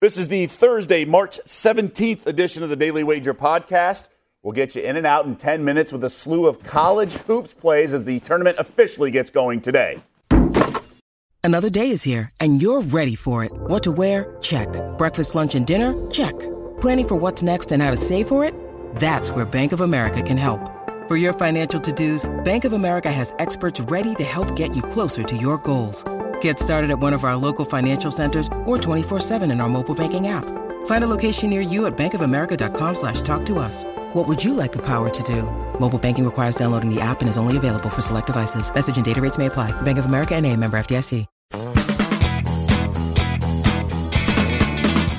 This is the Thursday, March 17th edition of the Daily Wager podcast. We'll get you in and out in 10 minutes with a slew of college hoops plays as the tournament officially gets going today. Another day is here, and you're ready for it. What to wear? Check. Breakfast, lunch, and dinner? Check. Planning for what's next and how to save for it? That's where Bank of America can help. For your financial to-dos, Bank of America has experts ready to help get you closer to your goals. Get started at one of our local financial centers or 24/7 in our mobile banking app. Find a location near you at bankofamerica.com/talktous. What would you like the power to do? Mobile banking requires downloading the app and is only available for select devices. Message and data rates may apply. Bank of America NA, member FDIC.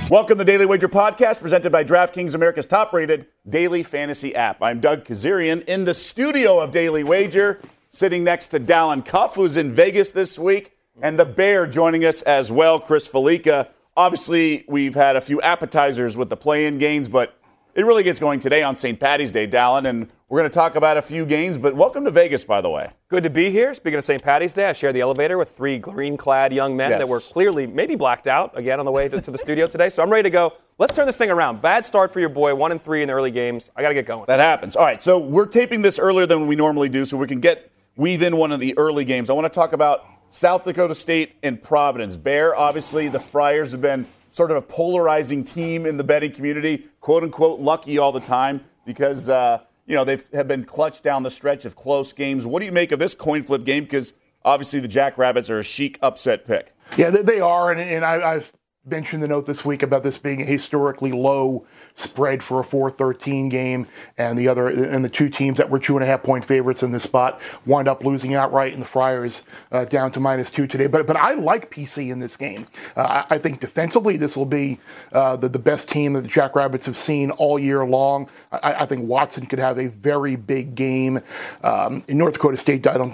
Welcome to the Daily Wager podcast, presented by DraftKings, America's top-rated daily fantasy app. I'm Doug Kazarian in the studio of Daily Wager, sitting next to Dallin Cuff, who's in Vegas this week. And the Bear joining us as well, Chris Felica. Obviously, we've had a few appetizers with the play-in games, but it really gets going today on St. Patty's Day, Dallin, and we're going to talk about a few games, but welcome to Vegas, by the way. Good to be here. Speaking of St. Patty's Day, I shared the elevator with three green-clad young men that were clearly maybe blacked out again on the way to the studio today, so I'm ready to go. Let's turn this thing around. Bad start for your boy, 1-3 in the early games. I got to get going. That happens. All right, so we're taping this earlier than we normally do, so we can weave in one of the early games. I want to talk about South Dakota State and Providence. Bear, obviously, the Friars have been sort of a polarizing team in the betting community, quote-unquote lucky all the time because, they have been clutched down the stretch of close games. What do you make of this coin flip game? Because, obviously, the Jackrabbits are a chic upset pick. Yeah, they are, and I've mentioned the note this week about this being a historically low spread for a 4-13 game, and the two teams that were 2.5-point favorites in this spot wound up losing outright, and the Friars down to -2 today. But I like PC in this game. I think defensively this will be the best team that the Jackrabbits have seen all year long. I think Watson could have a very big game. In North Dakota State, South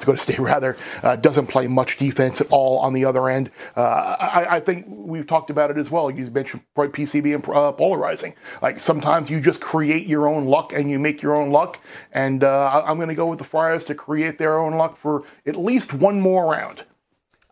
Dakota State rather doesn't play much defense at all on the other end. I think we've talked about it as well. You mentioned PCB and polarizing. Like sometimes you just create your own luck and you make your own luck. And I'm going to go with the Friars to create their own luck for at least one more round.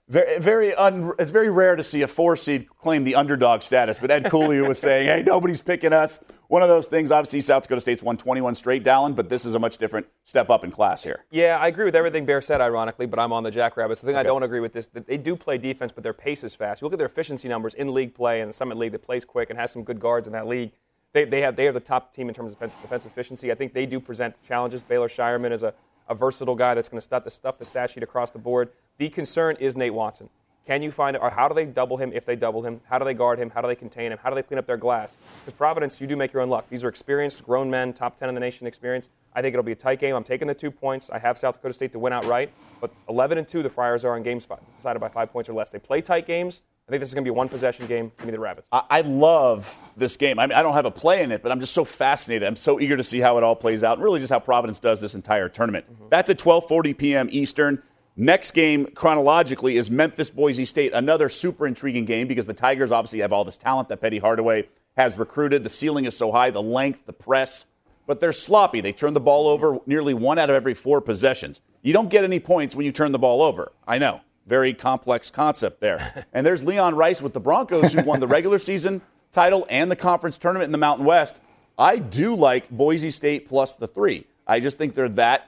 Very, very it's very rare to see a 4 seed claim the underdog status. But Ed Cooley was saying, "Hey, nobody's picking us." One of those things. Obviously, South Dakota State's won 21 straight, Dallin, but this is a much different step up in class here. Yeah, I agree with everything Bear said, ironically, but I'm on the Jackrabbits. The thing I don't agree with is that they do play defense, but their pace is fast. You look at their efficiency numbers in league play and the Summit League that plays quick and has some good guards in that league. They are the top team in terms of defense efficiency. I think they do present challenges. Baylor Shireman is a versatile guy that's going to stuff the stat sheet across the board. The concern is Nate Watson. Can you find it, or how do they double him if they double him? How do they guard him? How do they contain him? How do they clean up their glass? Because Providence, you do make your own luck. These are experienced, grown men, top 10 in the nation experience. I think it'll be a tight game. I'm taking the 2 points. I have South Dakota State to win outright. But 11-2, the Friars are on games decided by 5 points or less. They play tight games. I think this is going to be a one-possession game. Give me the Rabbits. I love this game. I mean, I don't have a play in it, but I'm just so fascinated. I'm so eager to see how it all plays out and really just how Providence does this entire tournament. Mm-hmm. That's at 12:40 p.m. Eastern. Next game, chronologically, is Memphis-Boise State, another super intriguing game because the Tigers obviously have all this talent that Petty Hardaway has recruited. The ceiling is so high, the length, the press, but they're sloppy. They turn the ball over nearly one out of every four possessions. You don't get any points when you turn the ball over. I know. Very complex concept there. And there's Leon Rice with the Broncos, who won the regular season title and the conference tournament in the Mountain West. I do like Boise State plus the 3. I just think they're that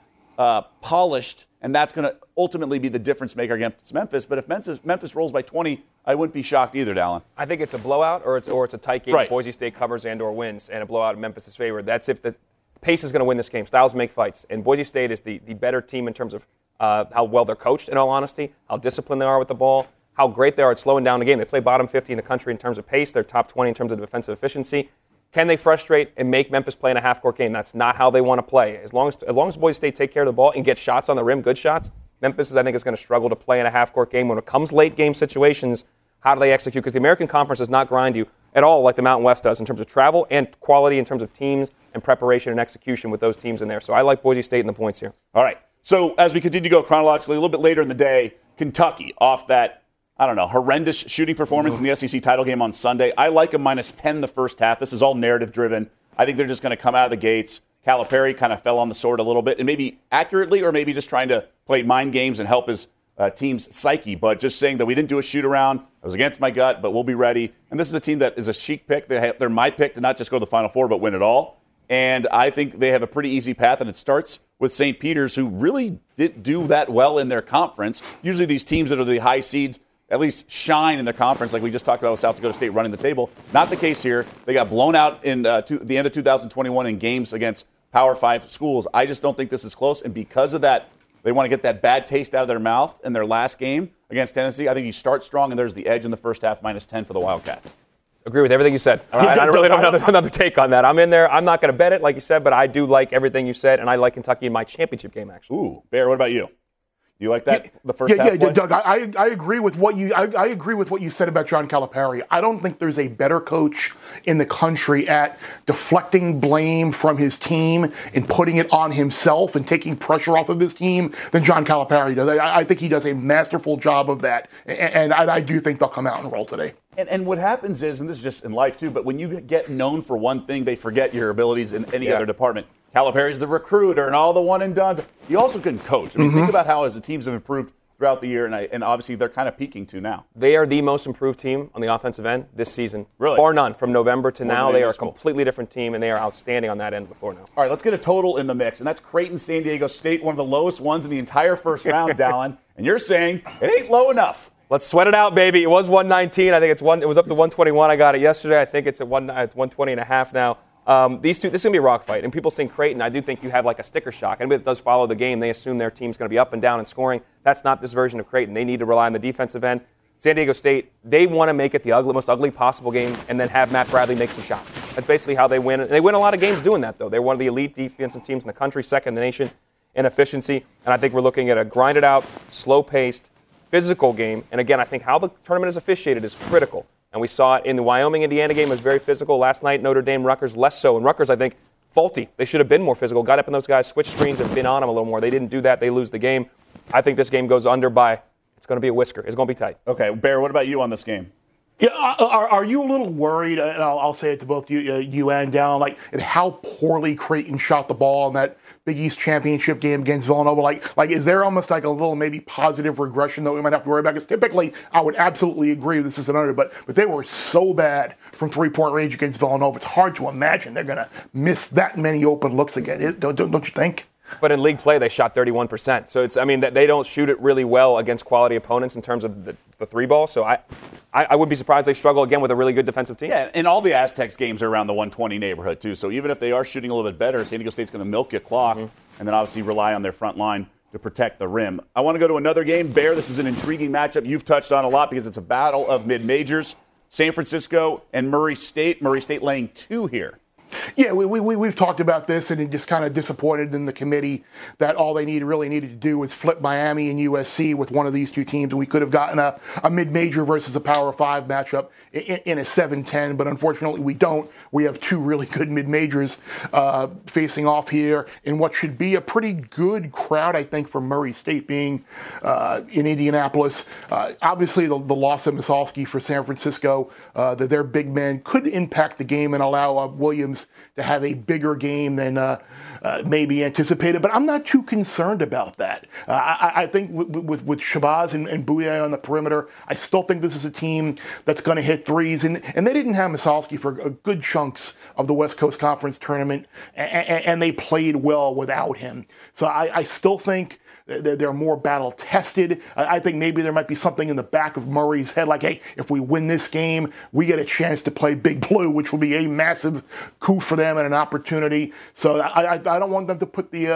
polished, and that's going to ultimately be the difference maker against Memphis. But if Memphis rolls by 20, I wouldn't be shocked either, Dallin. I think it's a blowout or it's a tight game. Right. Boise State covers and or wins, and a blowout in Memphis is favored. That's if the pace is going to win this game. Styles make fights. And Boise State is the better team in terms of how well they're coached, in all honesty, how disciplined they are with the ball, how great they are at slowing down the game. They play bottom 50 in the country in terms of pace. They're top 20 in terms of defensive efficiency. Can they frustrate and make Memphis play in a half-court game? That's not how they want to play. As long as Boise State take care of the ball and get shots on the rim, good shots, Memphis, I think, is going to struggle to play in a half-court game. When it comes late-game situations, how do they execute? Because the American Conference does not grind you at all like the Mountain West does in terms of travel and quality in terms of teams and preparation and execution with those teams in there. So I like Boise State in the points here. All right. So as we continue to go chronologically, a little bit later in the day, Kentucky off that, horrendous shooting performance in the SEC title game on Sunday. I like a -10 the first half. This is all narrative-driven. I think they're just going to come out of the gates. Calipari kind of fell on the sword a little bit, and maybe accurately or maybe just trying to play mind games and help his team's psyche. But just saying that we didn't do a shoot-around, I was against my gut, but we'll be ready. And this is a team that is a chic pick. They're my pick to not just go to the Final Four, but win it all. And I think they have a pretty easy path, and it starts with St. Peter's, who really didn't do that well in their conference. Usually these teams that are the high seeds at least shine in their conference, like we just talked about with South Dakota State running the table. Not the case here. They got blown out in the end of 2021 in games against Power 5 schools. I just don't think this is close, and because of that, they want to get that bad taste out of their mouth in their last game against Tennessee. I think you start strong, and there's the edge in the first half, minus 10 for the Wildcats. Agree with everything you said. I really don't have another take on that. I'm in there. I'm not going to bet it, like you said, but I do like everything you said, and I like Kentucky in my championship game, actually. Ooh, Bear, what about you? You like that the first half? Yeah, Doug, I agree with what you I agree with what you said about John Calipari. I don't think there's a better coach in the country at deflecting blame from his team and putting it on himself and taking pressure off of his team than John Calipari does. I think he does a masterful job of that, and I do think they'll come out and roll today. And what happens is, and this is just in life too, but when you get known for one thing, they forget your abilities in any other department. Calipari's the recruiter and all the one-and-done. You also couldn't coach. I mean, think about how as the teams have improved throughout the year, and obviously they're kind of peaking to now. They are the most improved team on the offensive end this season. Really? Bar none. From November to now, they are a completely different team, and they are outstanding on that end before now. All right, let's get a total in the mix, and that's Creighton, San Diego State, one of the lowest ones in the entire first round, Dallin. And you're saying it ain't low enough. Let's sweat it out, baby. It was 119. I think it was up to 121. I got it yesterday. I think it's at 120 and a half now. This is going to be a rock fight. And people think Creighton, I do think you have like a sticker shock. Anybody that does follow the game, they assume their team's going to be up and down in scoring. That's not this version of Creighton. They need to rely on the defensive end. San Diego State, they want to make it the most ugly possible game and then have Matt Bradley make some shots. That's basically how they win. And they win a lot of games doing that, though. They're one of the elite defensive teams in the country, second in the nation in efficiency. And I think we're looking at a grinded-out, slow-paced, physical game. And again, I think how the tournament is officiated is critical. And we saw it in the Wyoming-Indiana game. It was very physical. Last night, Notre Dame-Rutgers, less so. And Rutgers, I think, faulty. They should have been more physical. Got up in those guys, switched screens, and been on them a little more. They didn't do that. They lose the game. I think this game goes under by, it's going to be a whisker. It's going to be tight. Okay, Bear, what about you on this game? Yeah, are you a little worried, and I'll say it to both you and Dallin, like at how poorly Creighton shot the ball in that Big East championship game against Villanova? Like is there almost like a little maybe positive regression that we might have to worry about? Because typically I would absolutely agree this is an under, but they were so bad from three-point range against Villanova. It's hard to imagine they're going to miss that many open looks again. Don't you think? But in league play, they shot 31%. So it's, I mean, they don't shoot it really well against quality opponents in terms of the three ball. So I wouldn't be surprised they struggle again with a really good defensive team. Yeah, and all the Aztecs games are around the 120 neighborhood too. So even if they are shooting a little bit better, San Diego State's going to milk your clock and then obviously rely on their front line to protect the rim. I want to go to another game, Bear. This is an intriguing matchup. You've touched on a lot because it's a battle of mid-majors. San Francisco and Murray State. Murray State laying 2 here. Yeah, we've talked about this, and it just kind of disappointed in the committee that all they really needed to do was flip Miami and USC with one of these two teams, and we could have gotten a mid-major versus a Power 5 matchup in a 7-10, but unfortunately we don't. We have two really good mid-majors facing off here in what should be a pretty good crowd, I think, for Murray State being in Indianapolis. Obviously, the loss of Misalski for San Francisco, their big man could impact the game and allow Williams to have a bigger game than maybe anticipated, but I'm not too concerned about that. I think with Shabazz and Bouye on the perimeter, I still think this is a team that's going to hit threes, and they didn't have Misalski for good chunks of the West Coast Conference tournament, and they played well without him. So I still think they're more battle-tested. I think maybe there might be something in the back of Murray's head, like, hey, if we win this game, we get a chance to play Big Blue, which will be a massive coup for them and an opportunity. So I don't want them to put the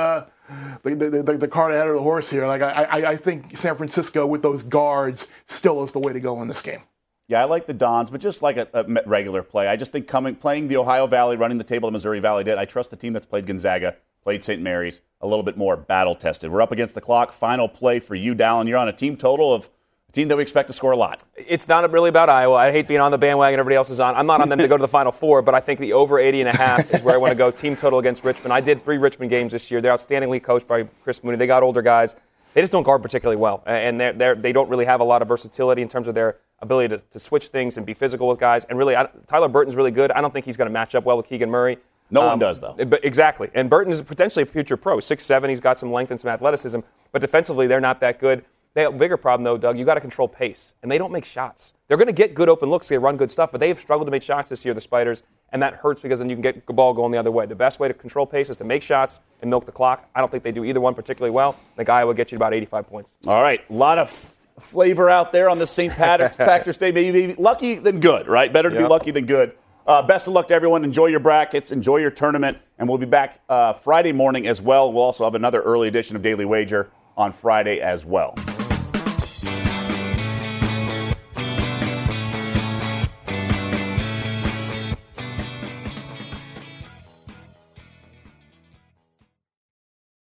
cart ahead of the horse here. Like I think San Francisco with those guards still is the way to go in this game. Yeah, I like the Dons, but just like a regular play, I just think playing the Ohio Valley, running the table the Missouri Valley did, I trust the team that's played Gonzaga, played St. Mary's, a little bit more battle-tested. We're up against the clock. Final play for you, Dallin. You're on a team total of a team that we expect to score a lot. It's not really about Iowa. I hate being on the bandwagon everybody else is on. I'm not on them to go to the Final Four, but I think the over 80.5 is where I want to go. Team total against Richmond. I did 3 Richmond games this year. They're outstandingly coached by Chris Mooney. They got older guys. They just don't guard particularly well, and they don't really have a lot of versatility in terms of their ability to switch things and be physical with guys. And really, Tyler Burton's really good. I don't think he's going to match up well with Keegan Murray. No one does, though. But exactly. And Burton is potentially a future pro. 6'7", he's got some length and some athleticism. But defensively, they're not that good. They have a bigger problem, though, Doug. You got to control pace, and they don't make shots. They're going to get good open looks. They run good stuff, but they have struggled to make shots this year, the Spiders, and that hurts because then you can get the ball going the other way. The best way to control pace is to make shots and milk the clock. I don't think they do either one particularly well. I think Iowa gets you about 85 points. All right, a lot of flavor out there on the St. Patrick's Day. Maybe lucky than good, right? Better to be lucky than good. Best of luck to everyone. Enjoy your brackets. Enjoy your tournament. And we'll be back Friday morning as well. We'll also have another early edition of Daily Wager on Friday as well.